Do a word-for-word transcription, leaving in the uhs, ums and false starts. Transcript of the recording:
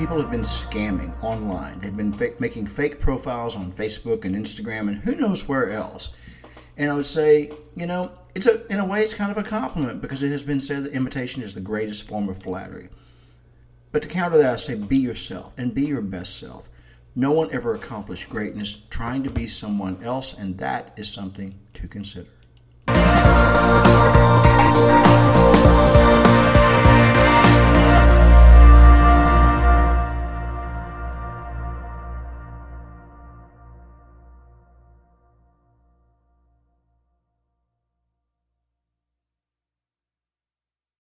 people have been scamming online. They've been fake, making fake profiles on Facebook and Instagram and who knows where else. And I would say, you know, it's a, in a way it's kind of a compliment because it has been said that imitation is the greatest form of flattery. But to counter that, I say be yourself and be your best self. No one ever accomplished greatness trying to be someone else, and that is something to consider.